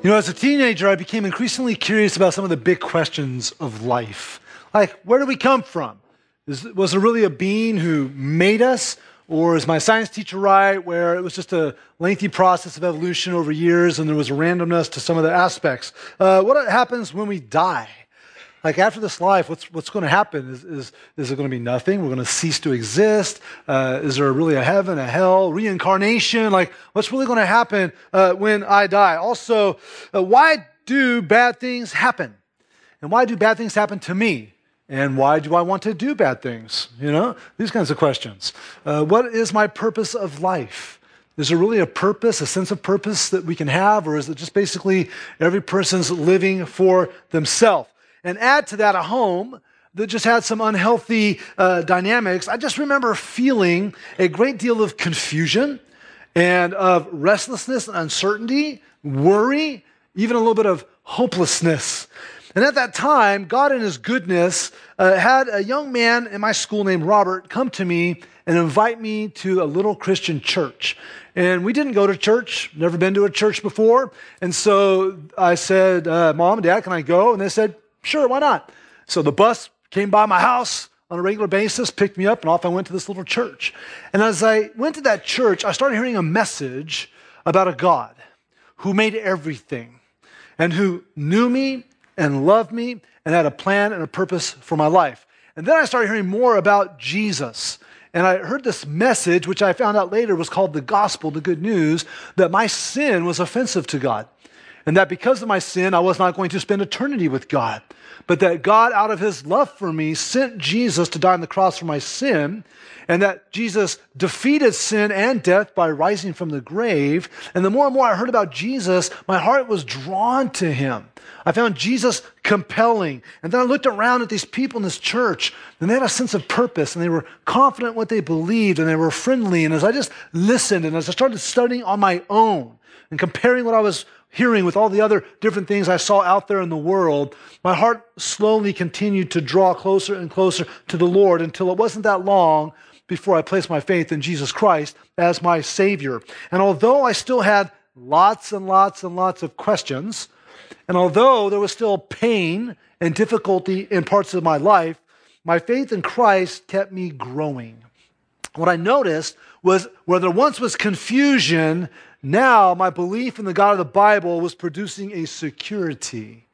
You know, as a teenager, I became increasingly curious about some of the big questions of life. Like, where do we come from? Was there really a being who made us? Or is my science teacher right, where it was just a lengthy process of evolution over years and there was a randomness to some of the aspects? What happens when we die? Like, after this life, what's going to happen? Is it going to be nothing? We're going to cease to exist? Is there really a heaven, a hell, reincarnation? Like, what's really going to happen when I die? Also, why do bad things happen? And why do bad things happen to me? And why do I want to do bad things? You know, these kinds of questions. What is my purpose of life? Is there really a purpose, a sense of purpose that we can have? Or is it just basically every person's living for themselves? And add to that a home that just had some unhealthy dynamics. I just remember feeling a great deal of confusion and of restlessness and uncertainty, worry, even a little bit of hopelessness. And at that time, God in his goodness had a young man in my school named Robert come to me and invite me to a little Christian church. And we didn't go to church, never been to a church before. And so I said, Mom, Dad, can I go? And they said, sure, why not? So the bus came by my house on a regular basis, picked me up, and off I went to this little church. And as I went to that church, I started hearing a message about a God who made everything and who knew me and loved me and had a plan and a purpose for my life. And then I started hearing more about Jesus. And I heard this message, which I found out later was called the gospel, the good news, that my sin was offensive to God. And that because of my sin, I was not going to spend eternity with God. But that God, out of his love for me, sent Jesus to die on the cross for my sin. And that Jesus defeated sin and death by rising from the grave. And the more and more I heard about Jesus, my heart was drawn to him. I found Jesus compelling. And then I looked around at these people in this church, and they had a sense of purpose, and they were confident in what they believed, and they were friendly. And as I just listened, and as I started studying on my own and comparing what I was hearing with all the other different things I saw out there in the world, my heart slowly continued to draw closer and closer to the Lord until it wasn't that long before I placed my faith in Jesus Christ as my Savior. And although I still had lots and lots and lots of questions, and although there was still pain and difficulty in parts of my life, my faith in Christ kept me growing. What I noticed was where there once was confusion, now my belief in the God of the Bible was producing a security.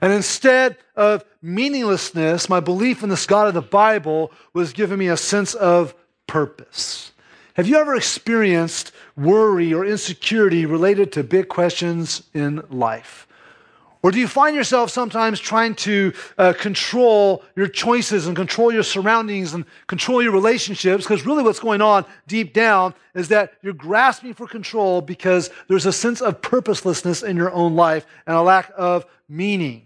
And instead of meaninglessness, my belief in this God of the Bible was giving me a sense of purpose. Have you ever experienced worry or insecurity related to big questions in life? Or do you find yourself sometimes trying to control your choices and control your surroundings and control your relationships? Because really what's going on deep down is that you're grasping for control because there's a sense of purposelessness in your own life and a lack of meaning.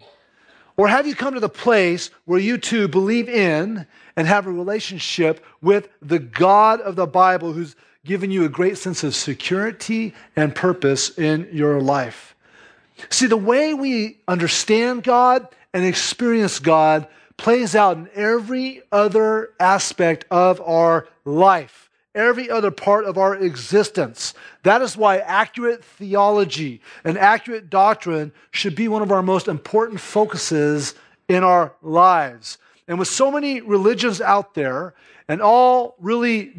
Or have you come to the place where you too believe in and have a relationship with the God of the Bible who's given you a great sense of security and purpose in your life? See, the way we understand God and experience God plays out in every other aspect of our life, every other part of our existence. That is why accurate theology and accurate doctrine should be one of our most important focuses in our lives. And with so many religions out there, and all really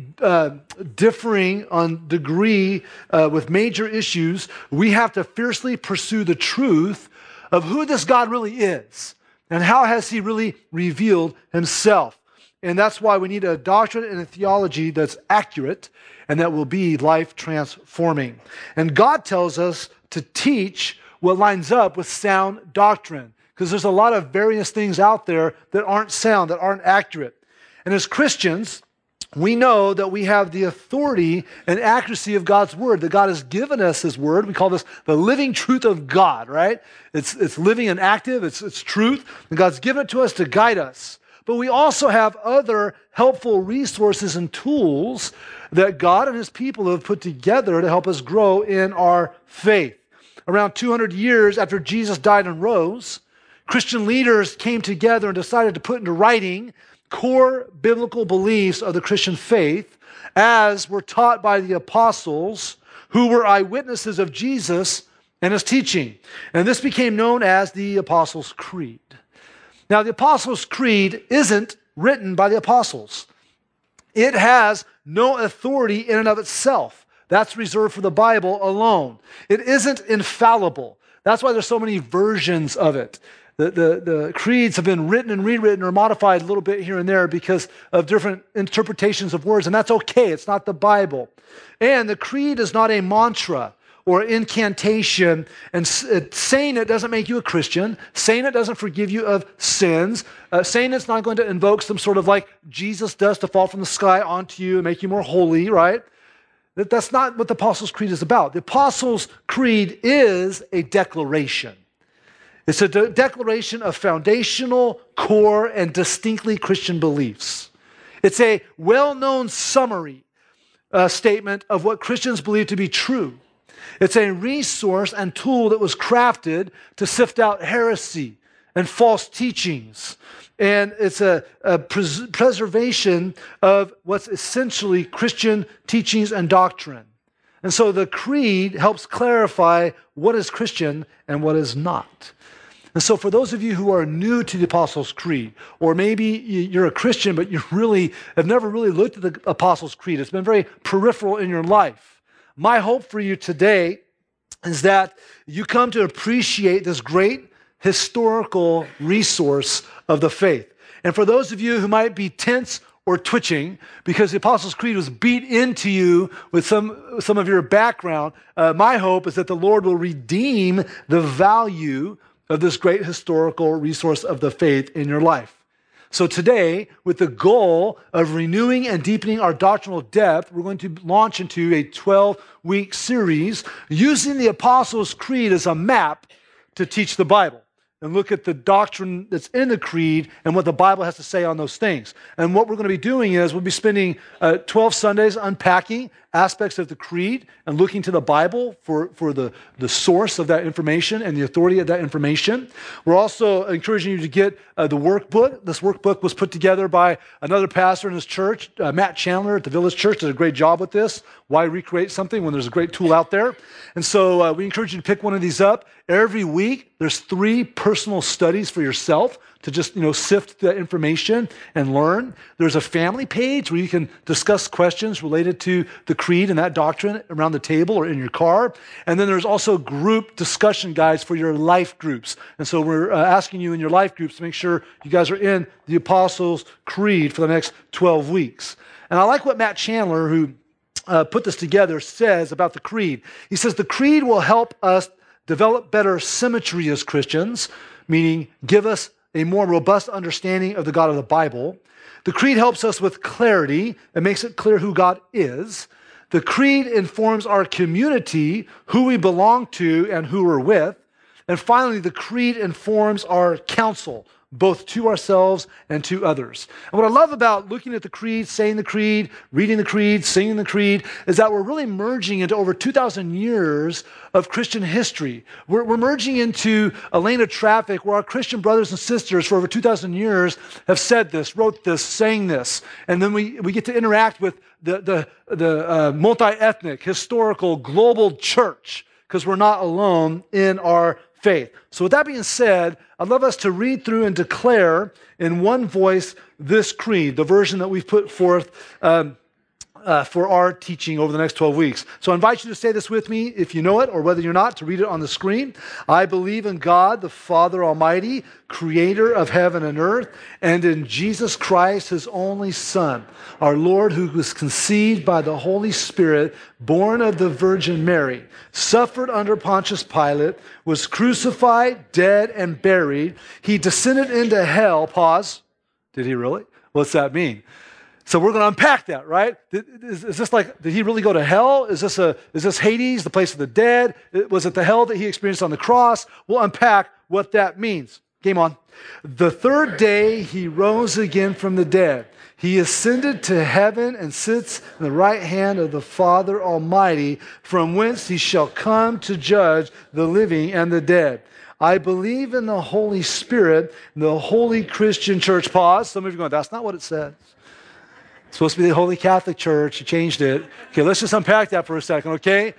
differing on degree with major issues, we have to fiercely pursue the truth of who this God really is and how has he really revealed himself. And that's why we need a doctrine and a theology that's accurate and that will be life transforming. And God tells us to teach what lines up with sound doctrine, because there's a lot of various things out there that aren't sound, that aren't accurate. And as Christians, we know that we have the authority and accuracy of God's word, that God has given us his word. We call this the living truth of God, right? It's living and active. It's truth. And God's given it to us to guide us. But we also have other helpful resources and tools that God and his people have put together to help us grow in our faith. Around 200 years after Jesus died and rose, Christian leaders came together and decided to put into writing core biblical beliefs of the Christian faith as were taught by the apostles who were eyewitnesses of Jesus and his teaching. And this became known as the Apostles' Creed. Now, the Apostles' Creed isn't written by the apostles. It has no authority in and of itself. That's reserved for the Bible alone. It isn't infallible. That's why there's so many versions of it. The creeds have been written and rewritten or modified a little bit here and there because of different interpretations of words, and that's okay. It's not the Bible. And the creed is not a mantra or incantation, and saying it doesn't make you a Christian. Saying it doesn't forgive you of sins. Saying it's not going to invoke some sort of like Jesus does to fall from the sky onto you and make you more holy, right? That's not what the Apostles' Creed is about. The Apostles' Creed is a declaration. It's a declaration of foundational, core, and distinctly Christian beliefs. It's a well-known summary statement of what Christians believe to be true. It's a resource and tool that was crafted to sift out heresy and false teachings. And it's a preservation of what's essentially Christian teachings and doctrine. And so the creed helps clarify what is Christian and what is not. And so for those of you who are new to the Apostles' Creed, or maybe you're a Christian, but you really have never really looked at the Apostles' Creed, it's been very peripheral in your life. My hope for you today is that you come to appreciate this great historical resource of the faith. And for those of you who might be tense or twitching because the Apostles' Creed was beat into you with some of your background, my hope is that the Lord will redeem the value of this great historical resource of the faith in your life. So today, with the goal of renewing and deepening our doctrinal depth, we're going to launch into a 12-week series using the Apostles' Creed as a map to teach the Bible and look at the doctrine that's in the creed and what the Bible has to say on those things. And what we're going to be doing is we'll be spending 12 Sundays unpacking aspects of the creed and looking to the Bible for the source of that information and the authority of that information. We're also encouraging you to get the workbook. This workbook was put together by another pastor in his church, Matt Chandler at the Village Church, did a great job with this. Why recreate something when there's a great tool out there? And so we encourage you to pick one of these up. Every week, there's 3 personal studies for yourself to just, sift the information and learn. There's a family page where you can discuss questions related to the creed and that doctrine around the table or in your car. And then there's also group discussion guides for your life groups. And so we're asking you in your life groups to make sure you guys are in the Apostles' Creed for the next 12 weeks. And I like what Matt Chandler, who put this together, says about the creed. He says, the creed will help us develop better symmetry as Christians, meaning give us a more robust understanding of the God of the Bible. The creed helps us with clarity. It makes it clear who God is. The creed informs our community, who we belong to and who we're with. And finally, the creed informs our counsel, both to ourselves and to others. And what I love about looking at the creed, saying the creed, reading the creed, singing the creed, is that we're really merging into over 2,000 years of Christian history. We're merging into a lane of traffic where our Christian brothers and sisters for over 2,000 years have said this, wrote this, sang this. And then we get to interact with the multi-ethnic, historical, global church because we're not alone in our faith. So with that being said, I'd love us to read through and declare in one voice this creed, the version that we've put forth for our teaching over the next 12 weeks. So I invite you to say this with me, if you know it, or whether you're not, to read it on the screen. I believe in God, the Father Almighty, creator of heaven and earth, and in Jesus Christ, his only Son, our Lord, who was conceived by the Holy Spirit, born of the Virgin Mary, suffered under Pontius Pilate, was crucified, dead, and buried. He descended into hell. Pause. Did he really? What's that mean? So we're going to unpack that, right? Is this like, did he really go to hell? Is this Hades, the place of the dead? Was it the hell that he experienced on the cross? We'll unpack what that means. Game on. The third day he rose again from the dead. He ascended to heaven and sits in the right hand of the Father Almighty, from whence he shall come to judge the living and the dead. I believe in the Holy Spirit, the Holy Christian Church. Pause. Some of you are going, that's not what it says. It's supposed to be the Holy Catholic Church. You changed it. Okay, let's just unpack that for a second, okay?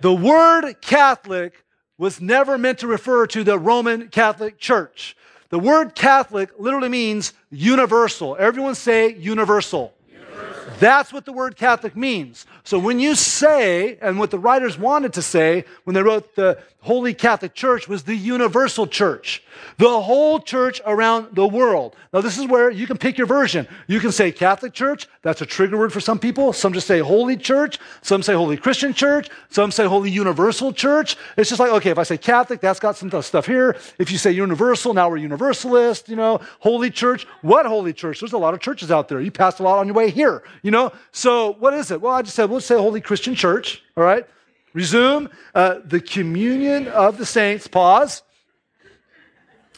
The word Catholic was never meant to refer to the Roman Catholic Church. The word Catholic literally means universal. Everyone say universal. Universal. That's what the word Catholic means. So when you say, and what the writers wanted to say when they wrote the Holy Catholic Church was the universal church, the whole church around the world. Now this is where you can pick your version. You can say Catholic Church. That's a trigger word for some people. Some just say Holy Church. Some say Holy Christian Church. Some say Holy Universal Church. It's just like, okay, if I say Catholic, that's got some stuff here. If you say universal, now we're universalist, you know, Holy Church. What Holy Church? There's a lot of churches out there. You passed a lot on your way here, you know? So what is it? Well, I just said, we'll say Holy Christian Church, all right? Resume the communion of the saints. Pause.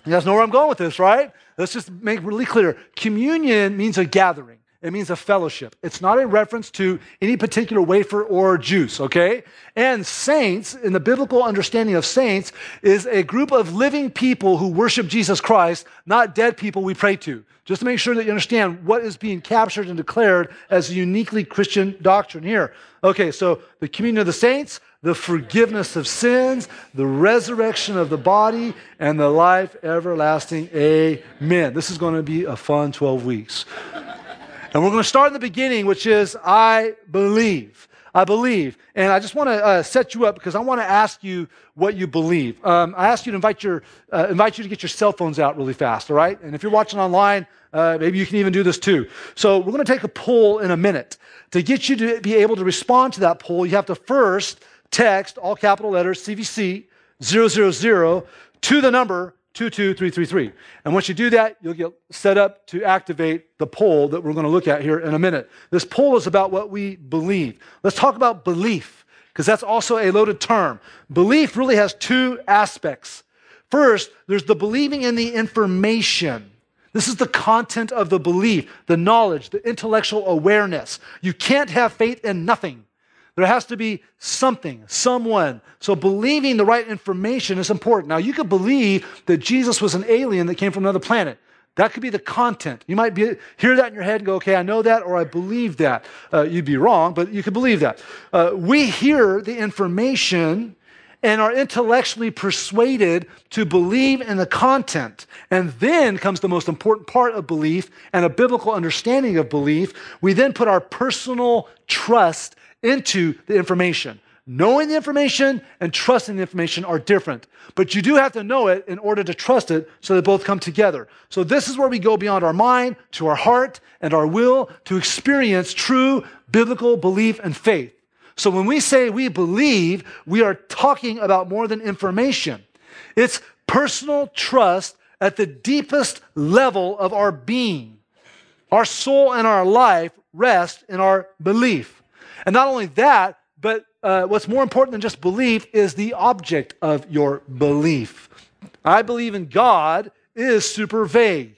You guys know where I'm going with this, right? Let's just make really clear. Communion means a gathering. It means a fellowship. It's not a reference to any particular wafer or juice, okay? And saints, in the biblical understanding of saints, is a group of living people who worship Jesus Christ, not dead people we pray to. Just to make sure that you understand what is being captured and declared as a uniquely Christian doctrine here. Okay, so the communion of the saints, the forgiveness of sins, the resurrection of the body, and the life everlasting. Amen. This is going to be a fun 12 weeks. And we're going to start in the beginning, which is, I believe. I believe. And I just want to set you up because I want to ask you what you believe. I ask you to invite you to get your cell phones out really fast, all right? And if you're watching online, maybe you can even do this too. So we're going to take a poll in a minute. To get you to be able to respond to that poll, you have to first text, all capital letters, CVC 000 to the number 22333. And once you do that, you'll get set up to activate the poll that we're going to look at here in a minute. This poll is about what we believe. Let's talk about belief, because that's also a loaded term. Belief really has two aspects. First, there's the believing in the information. This is the content of the belief, the knowledge, the intellectual awareness. You can't have faith in nothing. There has to be something, someone. So believing the right information is important. Now, you could believe that Jesus was an alien that came from another planet. That could be the content. You might hear that in your head and go, okay, I know that, or I believe that. You'd be wrong, but you could believe that. We hear the information and are intellectually persuaded to believe in the content. And then comes the most important part of belief and a biblical understanding of belief. We then put our personal trust into the information. Knowing the information and trusting the information are different, but you do have to know it in order to trust it, so they both come together. So this is where we go beyond our mind to our heart and our will to experience true biblical belief and faith. So when we say we believe, we are talking about more than information. It's personal trust at the deepest level of our being. Our soul and our life rest in our belief. And not only that, but what's more important than just belief is the object of your belief. I believe in God is super vague.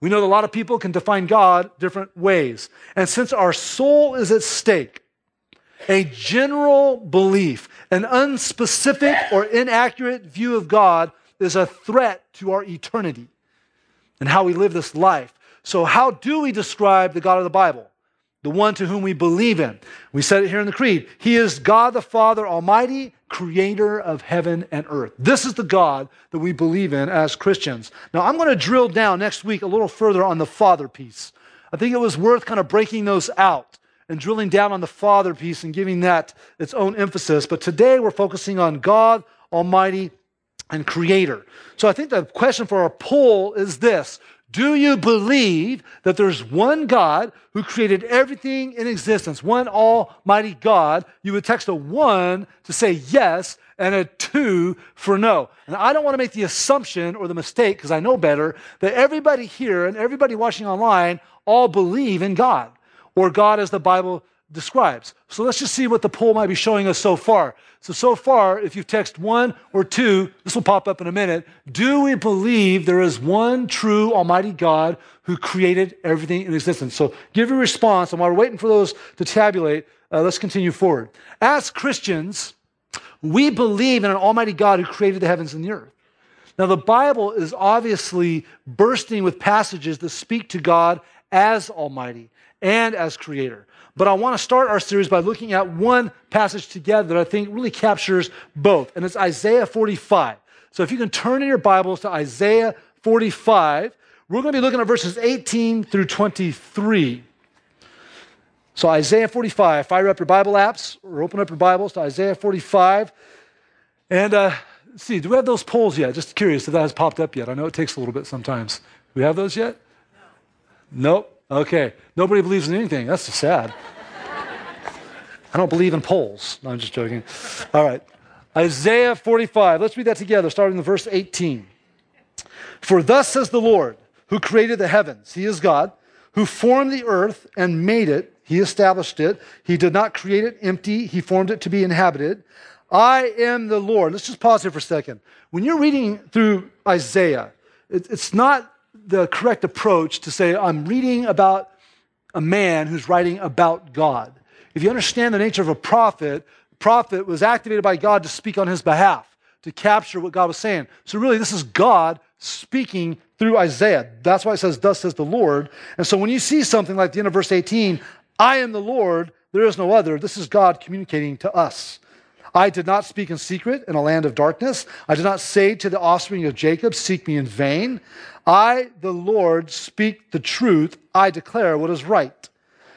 We know that a lot of people can define God different ways. And since our soul is at stake, a general belief, an unspecific or inaccurate view of God is a threat to our eternity and how we live this life. So how do we describe the God of the Bible? The one to whom we believe in. We said it here in the Creed. He is God the Father Almighty, creator of heaven and earth. This is the God that we believe in as Christians. Now, I'm going to drill down next week a little further on the Father piece. I think it was worth kind of breaking those out and drilling down on the Father piece and giving that its own emphasis. But today, we're focusing on God Almighty and creator. So I think the question for our poll is this. Do you believe that there's one God who created everything in existence, one almighty God? You would text a 1 to say yes and a 2 for no. And I don't want to make the assumption or the mistake, because I know better, that everybody here and everybody watching online all believe in God, or God as the Bible describes. So let's just see what the poll might be showing us so far. So far, if you text 1 or 2, this will pop up in a minute. Do we believe there is one true Almighty God who created everything in existence? So give your response, and while we're waiting for those to tabulate, let's continue forward. As Christians, we believe in an Almighty God who created the heavens and the earth. Now, the Bible is obviously bursting with passages that speak to God as Almighty and as Creator. But I want to start our series by looking at one passage together that I think really captures both, and it's Isaiah 45. So if you can turn in your Bibles to Isaiah 45, we're going to be looking at verses 18 through 23. So Isaiah 45, fire up your Bible apps or open up your Bibles to Isaiah 45. And see, do we have those polls yet? Just curious if that has popped up yet. I know it takes a little bit sometimes. Do we have those yet? No. Nope. Okay. Nobody believes in anything. That's just sad. I don't believe in polls. No, I'm just joking. All right. Isaiah 45. Let's read that together, starting with verse 18. For thus says the Lord, who created the heavens, he is God, who formed the earth and made it, he established it. He did not create it empty. He formed it to be inhabited. I am the Lord. Let's just pause here for a second. When you're reading through Isaiah, it's not the correct approach to say, I'm reading about a man who's writing about God. If you understand the nature of a prophet, the prophet was activated by God to speak on his behalf, to capture what God was saying. So really, this is God speaking through Isaiah. That's why it says, thus says the Lord. And so when you see something like the end of verse 18, I am the Lord, there is no other. This is God communicating to us. I did not speak in secret in a land of darkness. I did not say to the offspring of Jacob, seek me in vain. I, the Lord, speak the truth. I declare what is right.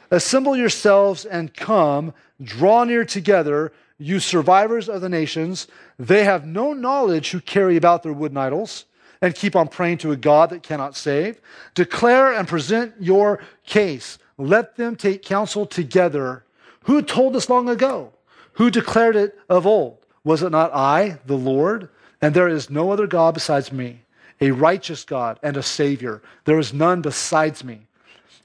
Assemble yourselves and come, draw near together, you survivors of the nations. They have no knowledge who carry about their wooden idols and keep on praying to a God that cannot save. Declare and present your case. Let them take counsel together. Who told us long ago? Who declared it of old? Was it not I, the Lord? And there is no other God besides me, a righteous God and a Savior. There is none besides me.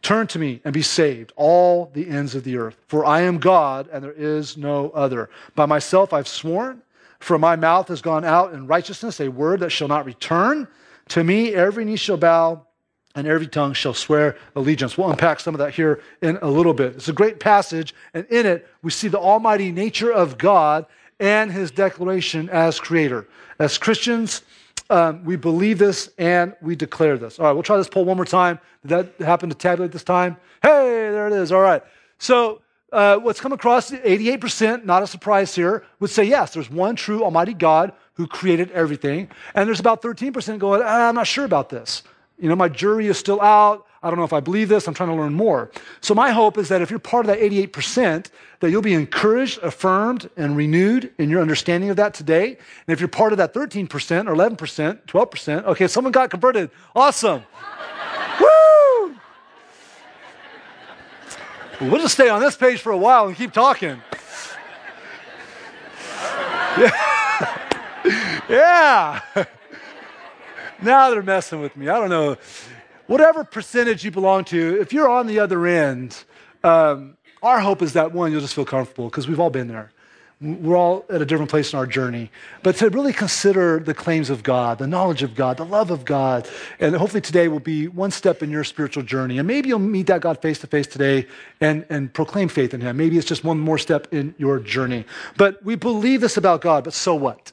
Turn to me and be saved, all the ends of the earth. For I am God and there is no other. By myself I've sworn, for my mouth has gone out in righteousness, a word that shall not return. To me every knee shall bow, and every tongue shall swear allegiance. We'll unpack some of that here in a little bit. It's a great passage, and in it, we see the almighty nature of God and his declaration as creator. As Christians, we believe this and we declare this. All right, we'll try this poll one more time. Did that happen to tabulate this time? Hey, there it is. All right. So what's come across, 88%, not a surprise here, would say, yes, there's one true almighty God who created everything. And there's about 13% going, I'm not sure about this. You know, my jury is still out. I don't know if I believe this. I'm trying to learn more. So my hope is that if you're part of that 88%, that you'll be encouraged, affirmed, and renewed in your understanding of that today. And if you're part of that 13% or 11%, 12%, okay, someone got converted. Awesome. Woo! We'll just stay on this page for a while and keep talking. Yeah. Now they're messing with me. I don't know. Whatever percentage you belong to, if you're on the other end, our hope is that, one, you'll just feel comfortable because we've all been there. We're all at a different place in our journey. But to really consider the claims of God, the knowledge of God, the love of God, and hopefully today will be one step in your spiritual journey. And maybe you'll meet that God face-to-face today and proclaim faith in him. Maybe it's just one more step in your journey. But we believe this about God, but so what?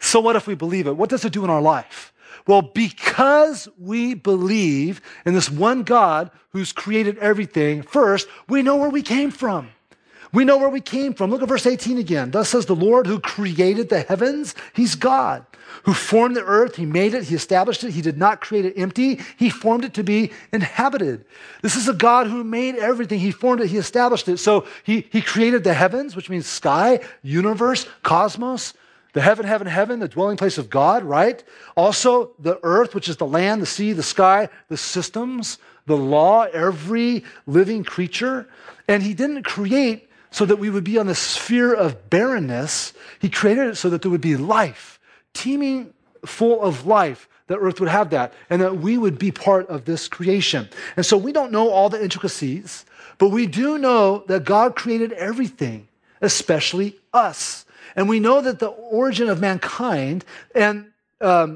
So what if we believe it? What does it do in our life? Well, because we believe in this one God who's created everything, first, we know where we came from. We know where we came from. Look at verse 18 again. Thus says the Lord who created the heavens. He's God. Who formed the earth. He made it. He established it. He did not create it empty. He formed it to be inhabited. This is a God who made everything. He formed it. He established it. So he created the heavens, which means sky, universe, cosmos. The heaven, heaven, heaven, the dwelling place of God, right? Also, the earth, which is the land, the sea, the sky, the systems, the law, every living creature. And he didn't create so that we would be on the sphere of barrenness. He created it so that there would be life, teeming full of life, that earth would have that, and that we would be part of this creation. And so we don't know all the intricacies, but we do know that God created everything, especially us. And we know that the origin of mankind and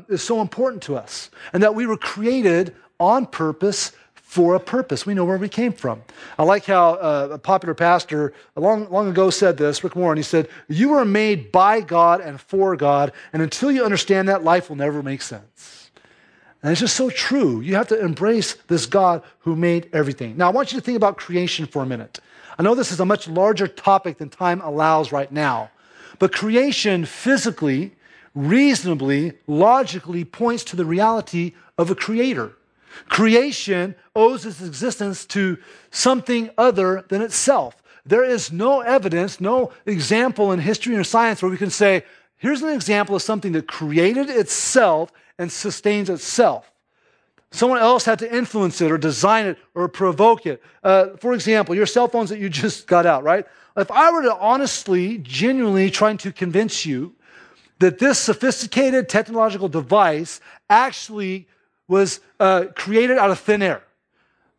is so important to us, and that we were created on purpose for a purpose. We know where we came from. I like how a popular pastor long ago said this, Rick Warren. He said, you were made by God and for God, and until you understand that, life will never make sense. And it's just so true. You have to embrace this God who made everything. Now, I want you to think about creation for a minute. I know this is a much larger topic than time allows right now, but creation physically, reasonably, logically points to the reality of a creator. Creation owes its existence to something other than itself. There is no evidence, no example in history or science where we can say, here's an example of something that created itself and sustains itself. Someone else had to influence it or design it or provoke it. For example, your cell phones that you just got out, right? If I were to honestly, genuinely trying to convince you that this sophisticated technological device actually was created out of thin air,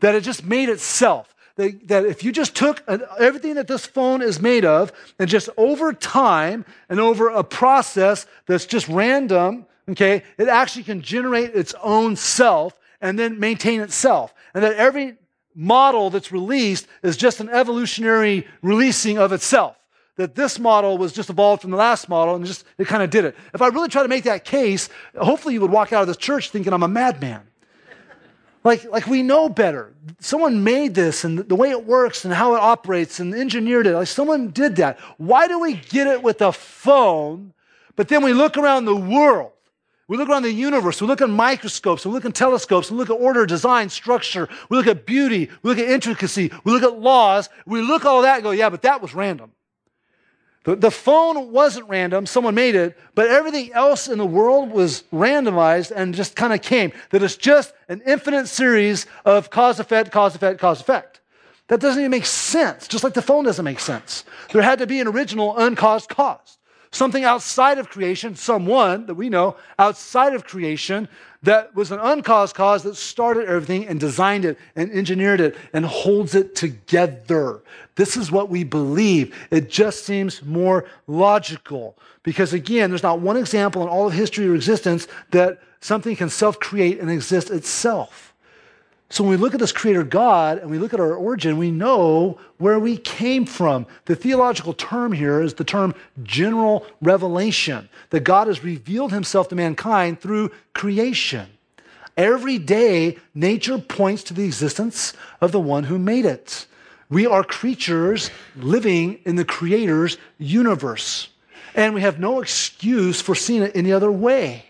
that it just made itself, that if you just took everything that this phone is made of and just over time and over a process that's just random, okay, it actually can generate its own self and then maintain itself. And that every model that's released is just an evolutionary releasing of itself. That this model was just evolved from the last model and just it kind of did it. If I really try to make that case, hopefully you would walk out of this church thinking I'm a madman. Like we know better. Someone made this and the way it works and how it operates and engineered it. Like someone did that. Why do we get it with a phone, but then we look around the world? We look around the universe, we look at microscopes, we look at telescopes, we look at order, design, structure, we look at beauty, we look at intricacy, we look at laws, we look at all that and go, yeah, but that was random. The phone wasn't random, someone made it, but everything else in the world was randomized and just kind of came. That it's just an infinite series of cause, effect, cause, effect, cause, effect. That doesn't even make sense, just like the phone doesn't make sense. There had to be an original uncaused cause. Something outside of creation, someone that we know outside of creation that was an uncaused cause that started everything and designed it and engineered it and holds it together. This is what we believe. It just seems more logical because, again, there's not one example in all of history or existence that something can self-create and exist itself. So when we look at this creator God and we look at our origin, we know where we came from. The theological term here is the term general revelation, that God has revealed himself to mankind through creation. Every day, nature points to the existence of the one who made it. We are creatures living in the creator's universe, and we have no excuse for seeing it any other way.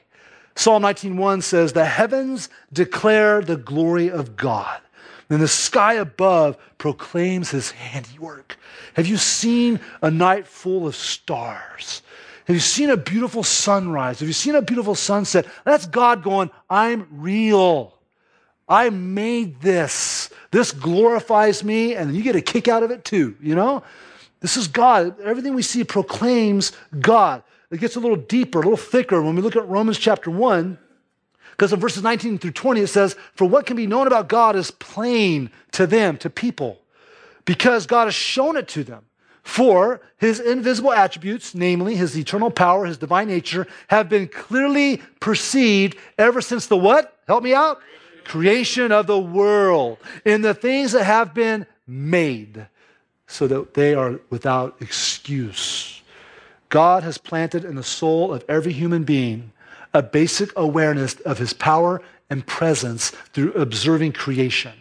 Psalm 19:1 says, the heavens declare the glory of God, and the sky above proclaims his handiwork. Have you seen a night full of stars? Have you seen a beautiful sunrise? Have you seen a beautiful sunset? That's God going, I'm real. I made this. This glorifies me, and you get a kick out of it too, you know? This is God. Everything we see proclaims God. It gets a little deeper, a little thicker when we look at Romans chapter 1, because in verses 19 through 20, it says, for what can be known about God is plain to them, to people, because God has shown it to them. For his invisible attributes, namely his eternal power, his divine nature, have been clearly perceived ever since the what? Help me out. Creation of the world in the things that have been made so that they are without excuse. God has planted in the soul of every human being a basic awareness of his power and presence through observing creation.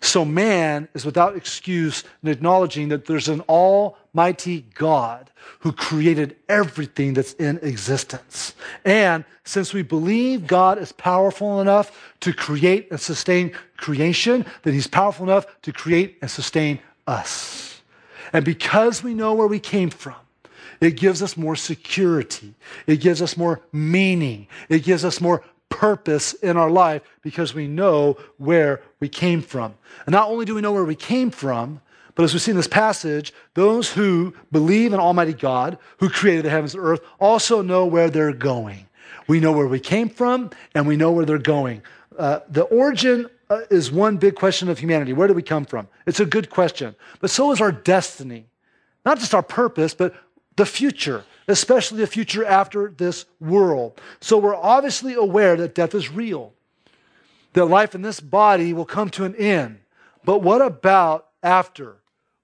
So man is without excuse in acknowledging that there's an almighty God who created everything that's in existence. And since we believe God is powerful enough to create and sustain creation, then he's powerful enough to create and sustain us. And because we know where we came from, it gives us more security. It gives us more meaning. It gives us more purpose in our life because we know where we came from. And not only do we know where we came from, but as we see in this passage, those who believe in Almighty God, who created the heavens and earth, also know where they're going. We know where we came from, and we know where they're going. The origin is one big question of humanity. Where do we come from? It's a good question. But so is our destiny. Not just our purpose, but the future, especially the future after this world. So we're obviously aware that death is real, that life in this body will come to an end. But what about after?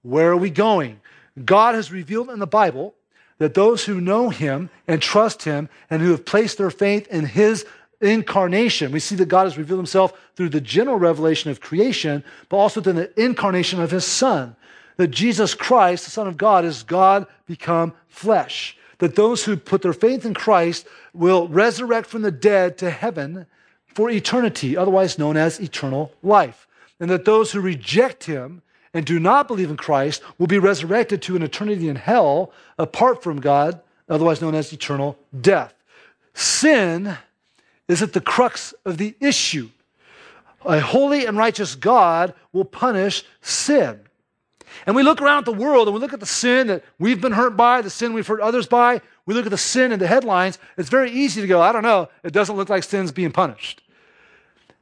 Where are we going? God has revealed in the Bible that those who know him and trust him and who have placed their faith in his incarnation. We see that God has revealed himself through the general revelation of creation, but also through the incarnation of his Son, that Jesus Christ, the Son of God, is God become flesh, that those who put their faith in Christ will resurrect from the dead to heaven for eternity, otherwise known as eternal life, and that those who reject him and do not believe in Christ will be resurrected to an eternity in hell apart from God, otherwise known as eternal death. Sin is at the crux of the issue. A holy and righteous God will punish sin. And we look around at the world and we look at the sin that we've been hurt by, the sin we've hurt others by. We look at the sin in the headlines. It's very easy to go, I don't know, it doesn't look like sin's being punished.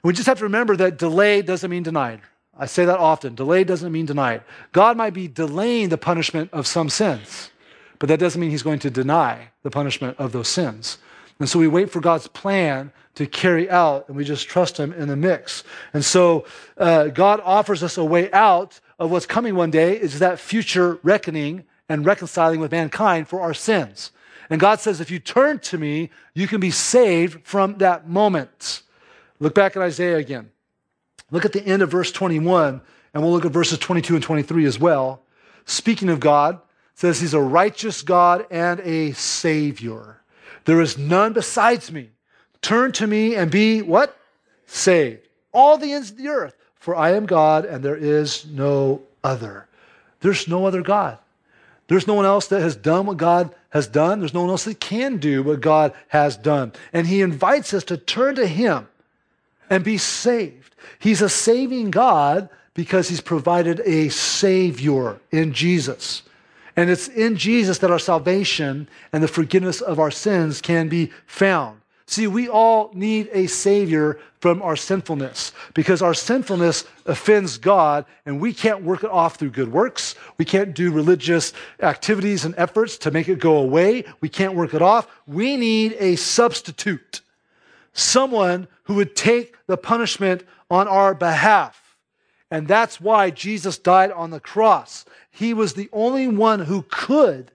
We just have to remember that delay doesn't mean denied. I say that often. Delay doesn't mean denied. God might be delaying the punishment of some sins, but that doesn't mean he's going to deny the punishment of those sins. And so we wait for God's plan to carry out, and we just trust him in the mix. And so God offers us a way out of what's coming one day, is that future reckoning and reconciling with mankind for our sins. And God says, if you turn to me, you can be saved from that moment. Look back at Isaiah again. Look at the end of verse 21, and we'll look at verses 22 and 23 as well. Speaking of God, it says he's a righteous God and a Savior. There is none besides me. Turn to me and be what? Saved. All the ends of the earth. For I am God and there is no other. There's no other God. There's no one else that has done what God has done. There's no one else that can do what God has done. And he invites us to turn to him and be saved. He's a saving God because he's provided a Savior in Jesus. And it's in Jesus that our salvation and the forgiveness of our sins can be found. See, we all need a Savior from our sinfulness because our sinfulness offends God and we can't work it off through good works. We can't do religious activities and efforts to make it go away. We can't work it off. We need a substitute, someone who would take the punishment on our behalf. And that's why Jesus died on the cross. He was the only one who could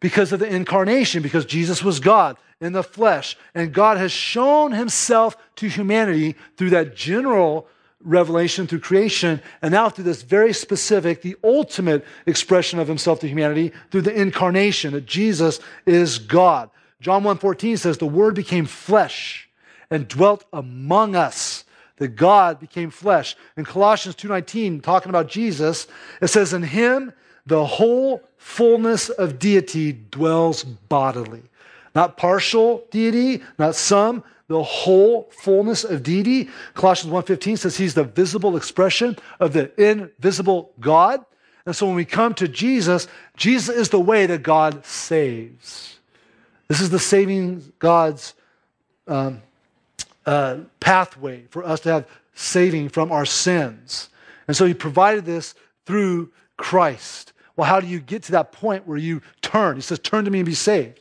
because of the incarnation, because Jesus was God in the flesh. And God has shown himself to humanity through that general revelation through creation, and now through this very specific, the ultimate expression of himself to humanity through the incarnation, that Jesus is God. John 1:14 says, the Word became flesh and dwelt among us. That God became flesh. In Colossians 2:19, talking about Jesus, it says, in him, the whole fullness of deity dwells bodily. Not partial deity, not some, the whole fullness of deity. Colossians 1:15 says he's the visible expression of the invisible God. And so when we come to Jesus, Jesus is the way that God saves. This is the saving God's pathway for us to have saving from our sins. And so he provided this through Christ. Well, how do you get to that point where you turn? He says, turn to me and be saved.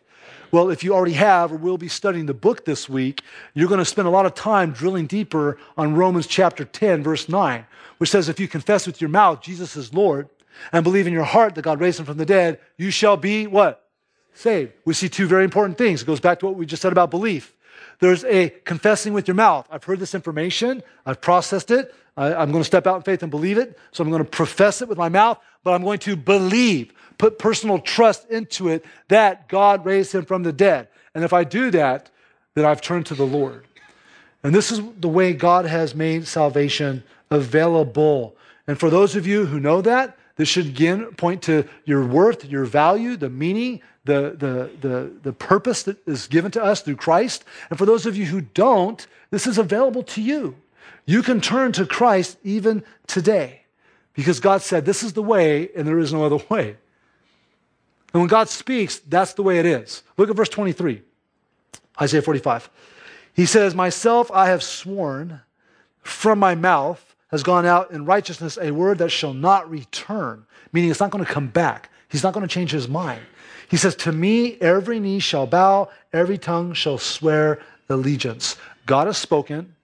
Well, if you already have or will be studying the book this week, you're going to spend a lot of time drilling deeper on Romans chapter 10, verse 9, which says, if you confess with your mouth Jesus is Lord and believe in your heart that God raised him from the dead, you shall be what? Saved. We see two very important things. It goes back to what we just said about belief. There's a confessing with your mouth. I've heard this information. I've processed it. I'm going to step out in faith and believe it. So I'm going to profess it with my mouth, but I'm going to believe, put personal trust into it that God raised him from the dead. And if I do that, then I've turned to the Lord. And this is the way God has made salvation available. And for those of you who know that, this should again point to your worth, your value, the meaning, the purpose that is given to us through Christ. And for those of you who don't, this is available to you. You can turn to Christ even today because God said, this is the way and there is no other way. And when God speaks, that's the way it is. Look at verse 23, Isaiah 45. He says, myself I have sworn, from my mouth has gone out in righteousness a word that shall not return, meaning it's not going to come back. He's not going to change his mind. He says, to me, every knee shall bow, every tongue shall swear allegiance. God has spoken.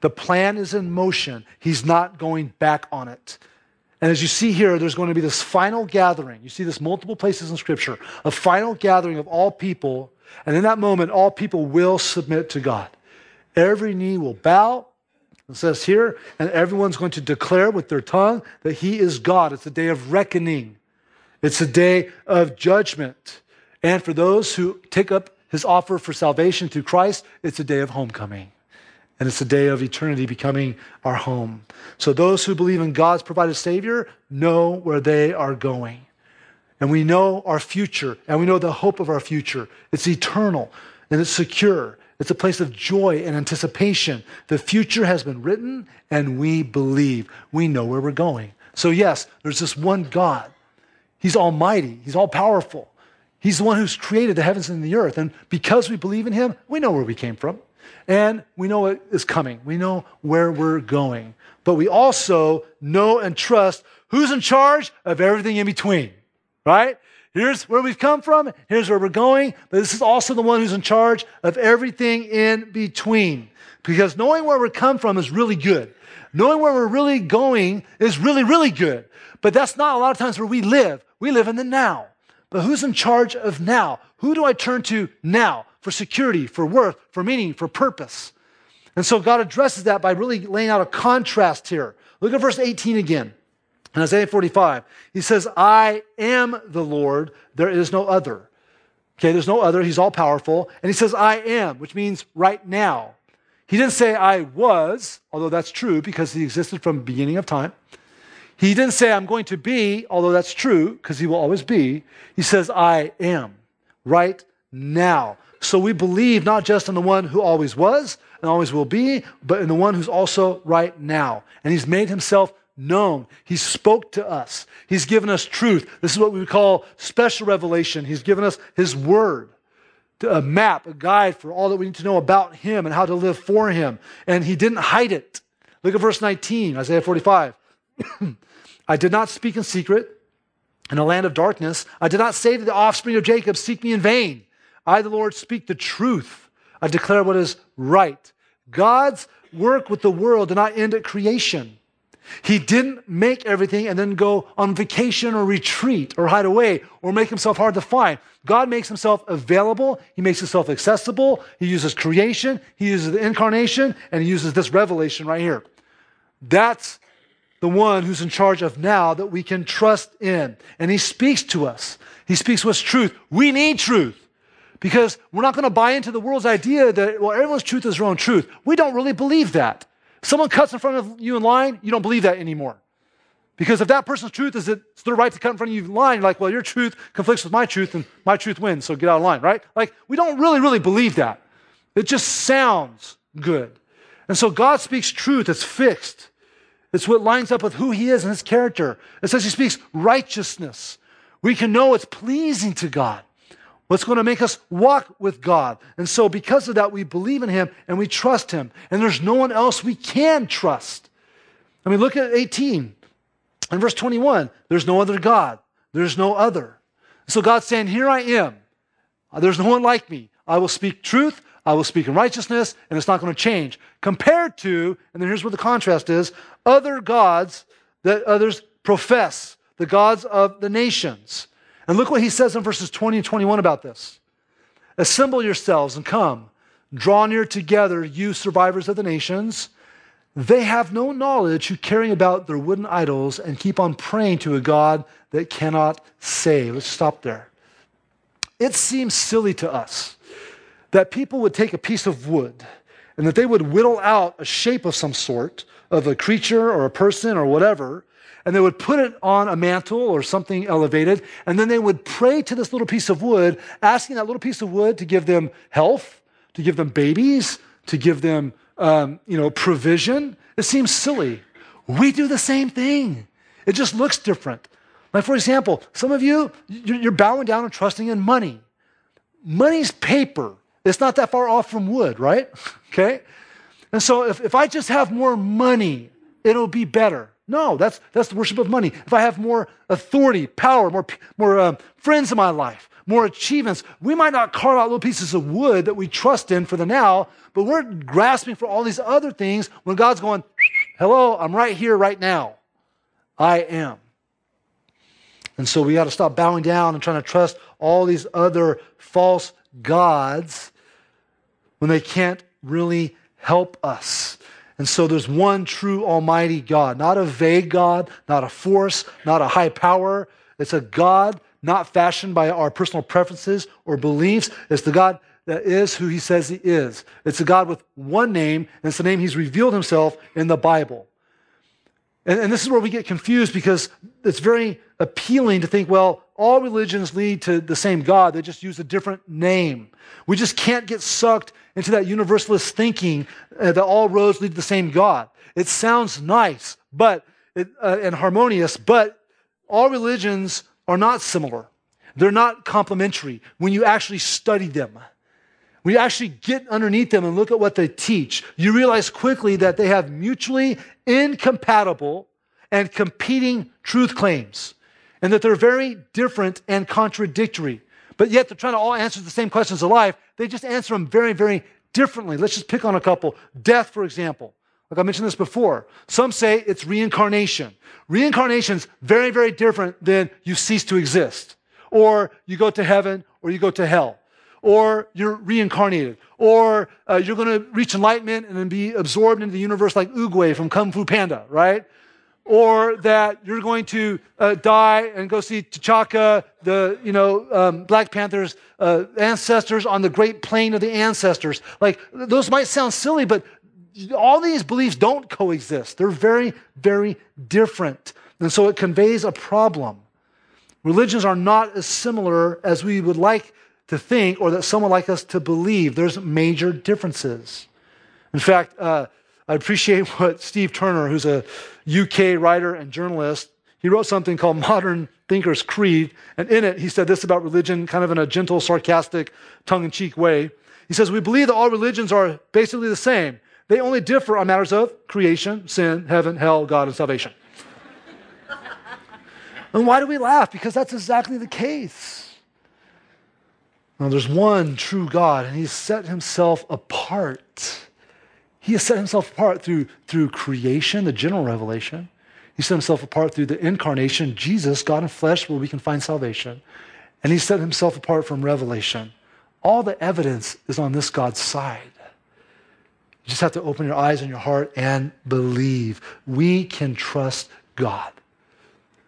The plan is in motion. He's not going back on it. And as you see here, there's going to be this final gathering. You see this multiple places in Scripture, a final gathering of all people. And in that moment, all people will submit to God. Every knee will bow, it says here, and everyone's going to declare with their tongue that he is God. It's a day of reckoning. It's a day of judgment. And for those who take up his offer for salvation through Christ, it's a day of homecoming. And it's a day of eternity becoming our home. So those who believe in God's provided Savior know where they are going. And we know our future, and we know the hope of our future. It's eternal, and it's secure. It's a place of joy and anticipation. The future has been written, and we believe. We know where we're going. So yes, there's this one God. He's almighty. He's all-powerful. He's the one who's created the heavens and the earth. And because we believe in him, we know where we came from. And we know what is coming. We know where we're going. But we also know and trust who's in charge of everything in between, right? Here's where we've come from. Here's where we're going. But this is also the one who's in charge of everything in between. Because knowing where we come from is really good. Knowing where we're really going is really, really good. But that's not a lot of times where we live. We live in the now. But who's in charge of now? Who do I turn to now for security, for worth, for meaning, for purpose? And so God addresses that by really laying out a contrast here. Look at verse 18 again. In Isaiah 45, he says, I am the Lord, there is no other. Okay, there's no other, he's all powerful. And he says, I am, which means right now. He didn't say I was, although that's true because he existed from the beginning of time. He didn't say I'm going to be, although that's true because he will always be. He says I am right now. So we believe not just in the one who always was and always will be, but in the one who's also right now. And he's made himself known. He spoke to us. He's given us truth. This is what we would call special revelation. He's given us his word. A map, a guide for all that we need to know about him and how to live for him. And he didn't hide it. Look at verse 19, Isaiah 45. I did not speak in secret in a land of darkness. I did not say to the offspring of Jacob, seek me in vain. I, the Lord, speak the truth. I declare what is right. God's work with the world did not end at creation. He didn't make everything and then go on vacation or retreat or hide away or make himself hard to find. God makes himself available. He makes himself accessible. He uses creation. He uses the incarnation, and he uses this revelation right here. That's the one who's in charge of now that we can trust in. And he speaks to us. He speaks what's truth. We need truth because we're not going to buy into the world's idea that, well, everyone's truth is their own truth. We don't really believe that. Someone cuts in front of you in line, you don't believe that anymore. Because if that person's truth is that it's their right to cut in front of you in line, you're like, well, your truth conflicts with my truth and my truth wins, so get out of line, right? Like, we don't really, really believe that. It just sounds good. And so God speaks truth. It's fixed. It's what lines up with who he is and his character. It says he speaks righteousness. We can know it's pleasing to God. What's going to make us walk with God. And so because of that, we believe in him and we trust him. And there's no one else we can trust. I mean, look at 18 and verse 21. There's no other God. There's no other. So God's saying, here I am. There's no one like me. I will speak truth. I will speak in righteousness, and it's not going to change. Compared to, and then here's where the contrast is, other gods that others profess, the gods of the nations. And look what he says in verses 20 and 21 about this. Assemble yourselves and come. Draw near together, you survivors of the nations. They have no knowledge who carry about their wooden idols and keep on praying to a God that cannot save. Let's stop there. It seems silly to us that people would take a piece of wood and that they would whittle out a shape of some sort of a creature or a person or whatever, and they would put it on a mantle or something elevated, and then they would pray to this little piece of wood, asking that little piece of wood to give them health, to give them babies, to give them, provision. It seems silly. We do the same thing. It just looks different. Like, for example, some of you, you're bowing down and trusting in money. Money's paper. It's not that far off from wood, right? Okay? And so if I just have more money, it'll be better. No, that's the worship of money. If I have more authority, power, more friends in my life, more achievements, we might not carve out little pieces of wood that we trust in for the now, but we're grasping for all these other things when God's going, hello, I'm right here, right now. I am. And so we got to stop bowing down and trying to trust all these other false gods when they can't really help us. And so there's one true almighty God, not a vague God, not a force, not a high power. It's a God not fashioned by our personal preferences or beliefs. It's the God that is who he says he is. It's a God with one name, and it's the name he's revealed himself in the Bible. And this is where we get confused, because it's very appealing to think, well, all religions lead to the same God. They just use a different name. We just can't get sucked into that universalist thinking that all roads lead to the same God. It sounds nice and harmonious, but all religions are not similar. They're not complementary when you actually study them. We actually get underneath them and look at what they teach. You realize quickly that they have mutually incompatible and competing truth claims, and that they're very different and contradictory. But yet they're trying to all answer the same questions of life. They just answer them very, very differently. Let's just pick on a couple. Death, for example. Like I mentioned this before. Some say it's reincarnation. Reincarnation's very, very different than you cease to exist, or you go to heaven, or you go to hell, or you're reincarnated, or you're going to reach enlightenment and then be absorbed into the universe like Oogway from Kung Fu Panda, right? Or that you're going to die and go see T'Chaka, the Black Panther's ancestors on the great plane of the ancestors. Like, those might sound silly, but all these beliefs don't coexist. They're very, very different. And so it conveys a problem. Religions are not as similar as we would like to think, or that someone like us to believe. There's major differences. In fact, I appreciate what Steve Turner, who's a UK writer and journalist, he wrote something called Modern Thinker's Creed, and in it he said this about religion, kind of in a gentle, sarcastic, tongue-in-cheek way. He says, "We believe that all religions are basically the same. They only differ on matters of creation, sin, heaven, hell, God, and salvation." And why do we laugh? Because that's exactly the case. Now, there's one true God, and he's set himself apart. He has set himself apart through creation, the general revelation. He set himself apart through the incarnation, Jesus, God in flesh, where we can find salvation. And he set himself apart from revelation. All the evidence is on this God's side. You just have to open your eyes and your heart and believe. We can trust God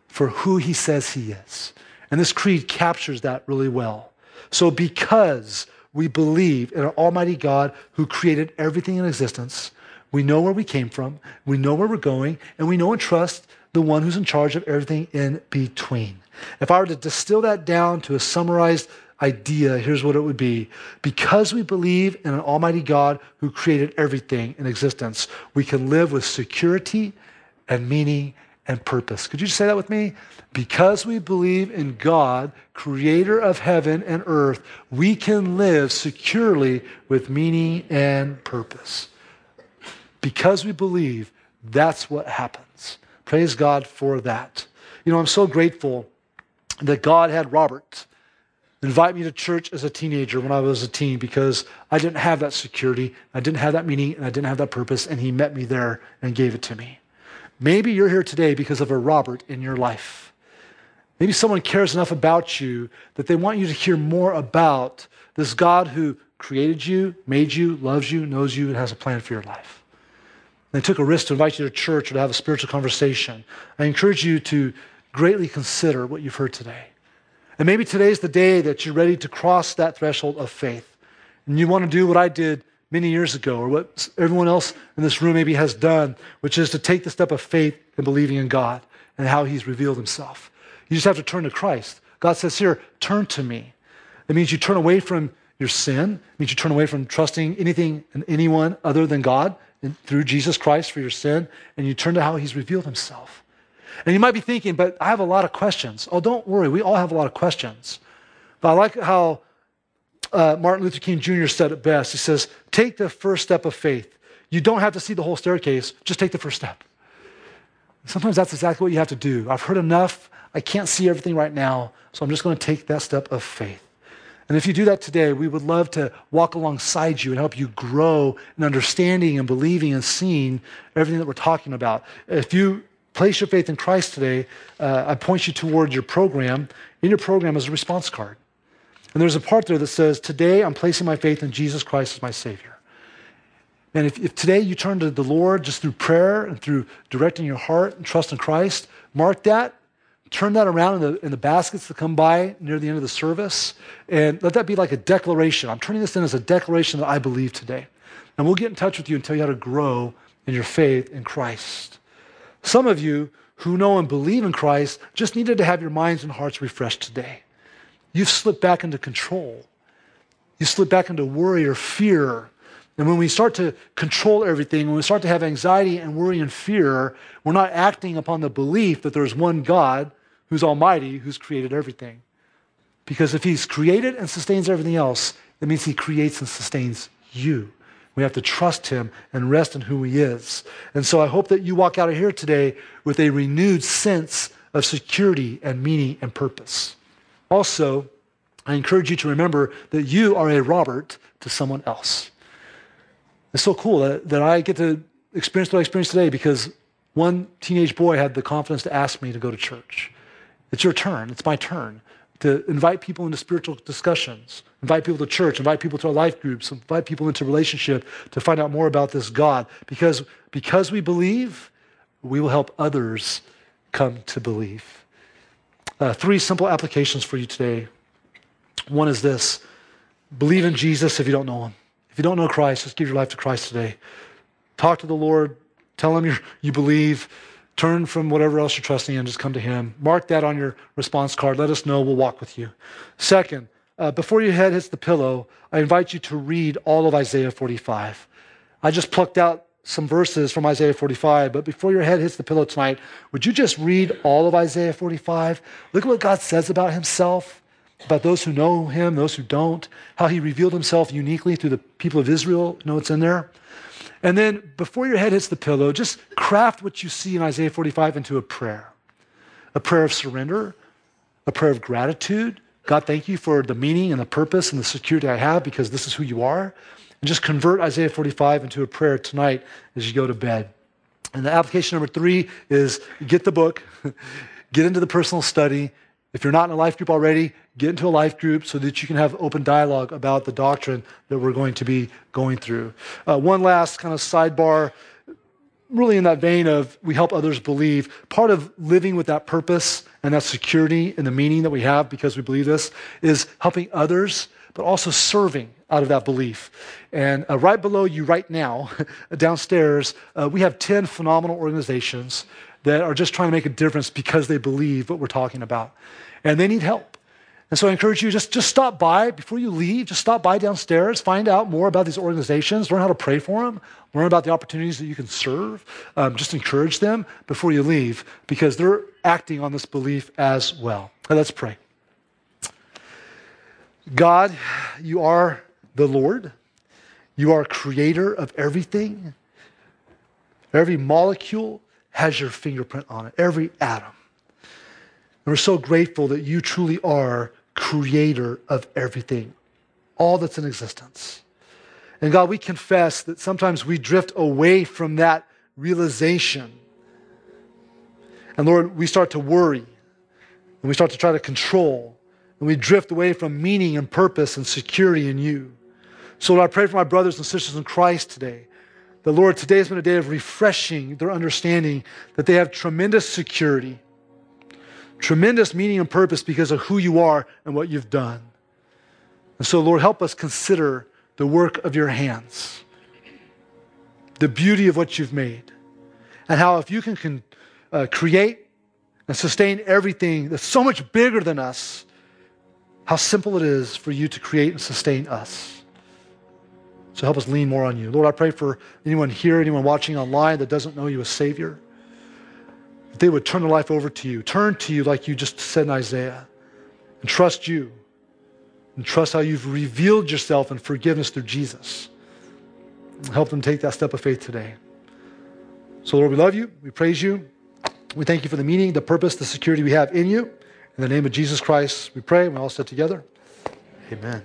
for who he says he is. And this creed captures that really well. So because we believe in an almighty God who created everything in existence, we know where we came from, we know where we're going, and we know and trust the one who's in charge of everything in between. If I were to distill that down to a summarized idea, here's what it would be. Because we believe in an almighty God who created everything in existence, we can live with security and meaning and purpose. Could you just say that with me? Because we believe in God, creator of heaven and earth, we can live securely with meaning and purpose. Because we believe, that's what happens. Praise God for that. You know, I'm so grateful that God had Robert invite me to church as a teenager when I was a teen, because I didn't have that security, I didn't have that meaning, and I didn't have that purpose, and he met me there and gave it to me. Maybe you're here today because of a Robert in your life. Maybe someone cares enough about you that they want you to hear more about this God who created you, made you, loves you, knows you, and has a plan for your life. They took a risk to invite you to church or to have a spiritual conversation. I encourage you to greatly consider what you've heard today. And maybe today's the day that you're ready to cross that threshold of faith. And you want to do what I did many years ago, or what everyone else in this room maybe has done, which is to take the step of faith and believing in God and how he's revealed himself. You just have to turn to Christ. God says here, turn to me. It means you turn away from your sin. It means you turn away from trusting anything and anyone other than God and through Jesus Christ for your sin, and you turn to how he's revealed himself. And you might be thinking, but I have a lot of questions. Oh, don't worry. We all have a lot of questions. But I like how Martin Luther King Jr. said it best. He says, take the first step of faith. You don't have to see the whole staircase. Just take the first step. Sometimes that's exactly what you have to do. I've heard enough. I can't see everything right now, so I'm just going to take that step of faith. And if you do that today, we would love to walk alongside you and help you grow in understanding and believing and seeing everything that we're talking about. If you place your faith in Christ today, I point you toward your program. In your program is a response card. And there's a part there that says, today I'm placing my faith in Jesus Christ as my Savior. And if today you turn to the Lord just through prayer and through directing your heart and trust in Christ, mark that, turn that around in the baskets that come by near the end of the service, and let that be like a declaration. I'm turning this in as a declaration that I believe today. And we'll get in touch with you and tell you how to grow in your faith in Christ. Some of you who know and believe in Christ just needed to have your minds and hearts refreshed today. You've slipped back into control. You slip back into worry or fear. And when we start to control everything, when we start to have anxiety and worry and fear, we're not acting upon the belief that there's one God who's almighty, who's created everything. Because if he's created and sustains everything else, that means he creates and sustains you. We have to trust him and rest in who he is. And so I hope that you walk out of here today with a renewed sense of security and meaning and purpose. Also, I encourage you to remember that you are a Robert to someone else. It's so cool that I get to experience what I experienced today because one teenage boy had the confidence to ask me to go to church. It's your turn. It's my turn to invite people into spiritual discussions, invite people to church, invite people to our life groups, invite people into relationship to find out more about this God. Because we believe, we will help others come to believe. Three simple applications for you today. One is this: believe in Jesus if you don't know him. If you don't know Christ, just give your life to Christ today. Talk to the Lord. Tell him you believe. Turn from whatever else you're trusting in. Just come to him. Mark that on your response card. Let us know. We'll walk with you. Second, before your head hits the pillow, I invite you to read all of Isaiah 45. I just plucked out some verses from Isaiah 45, but before your head hits the pillow tonight, would you just read all of Isaiah 45? Look at what God says about himself, about those who know him, those who don't, how he revealed himself uniquely through the people of Israel. You know it's in there. And then before your head hits the pillow, just craft what you see in Isaiah 45 into a prayer of surrender, a prayer of gratitude. God, thank you for the meaning and the purpose and the security I have because this is who you are. And just convert Isaiah 45 into a prayer tonight as you go to bed. And the application number 3 is get the book, get into the personal study. If you're not in a life group already, get into a life group so that you can have open dialogue about the doctrine that we're going to be going through. One last kind of sidebar, really in that vein of we help others believe. Part of living with that purpose and that security and the meaning that we have because we believe this is helping others, but also serving out of that belief. And right below you right now, downstairs, we have 10 phenomenal organizations that are just trying to make a difference because they believe what we're talking about. And they need help. And so I encourage you, just stop by before you leave. Just stop by downstairs. Find out more about these organizations. Learn how to pray for them. Learn about the opportunities that you can serve. Just encourage them before you leave because they're acting on this belief as well. Now let's pray. God, you are the Lord. You are creator of everything. Every molecule has your fingerprint on it, every atom. And we're so grateful that you truly are creator of everything, all that's in existence. And God, we confess that sometimes we drift away from that realization. And Lord, we start to worry, and we start to try to control, and we drift away from meaning and purpose and security in you. So Lord, I pray for my brothers and sisters in Christ today. The Lord, today has been a day of refreshing their understanding that they have tremendous security, tremendous meaning and purpose because of who you are and what you've done. And so, Lord, help us consider the work of your hands, the beauty of what you've made, and how if you can create and sustain everything that's so much bigger than us, how simple it is for you to create and sustain us. So help us lean more on you. Lord, I pray for anyone here, anyone watching online that doesn't know you as Savior, that they would turn their life over to you, turn to you like you just said in Isaiah, and trust you, and trust how you've revealed yourself in forgiveness through Jesus. Help them take that step of faith today. So Lord, we love you, we praise you, we thank you for the meaning, the purpose, the security we have in you. In the name of Jesus Christ, we pray, and we all sit together. Amen.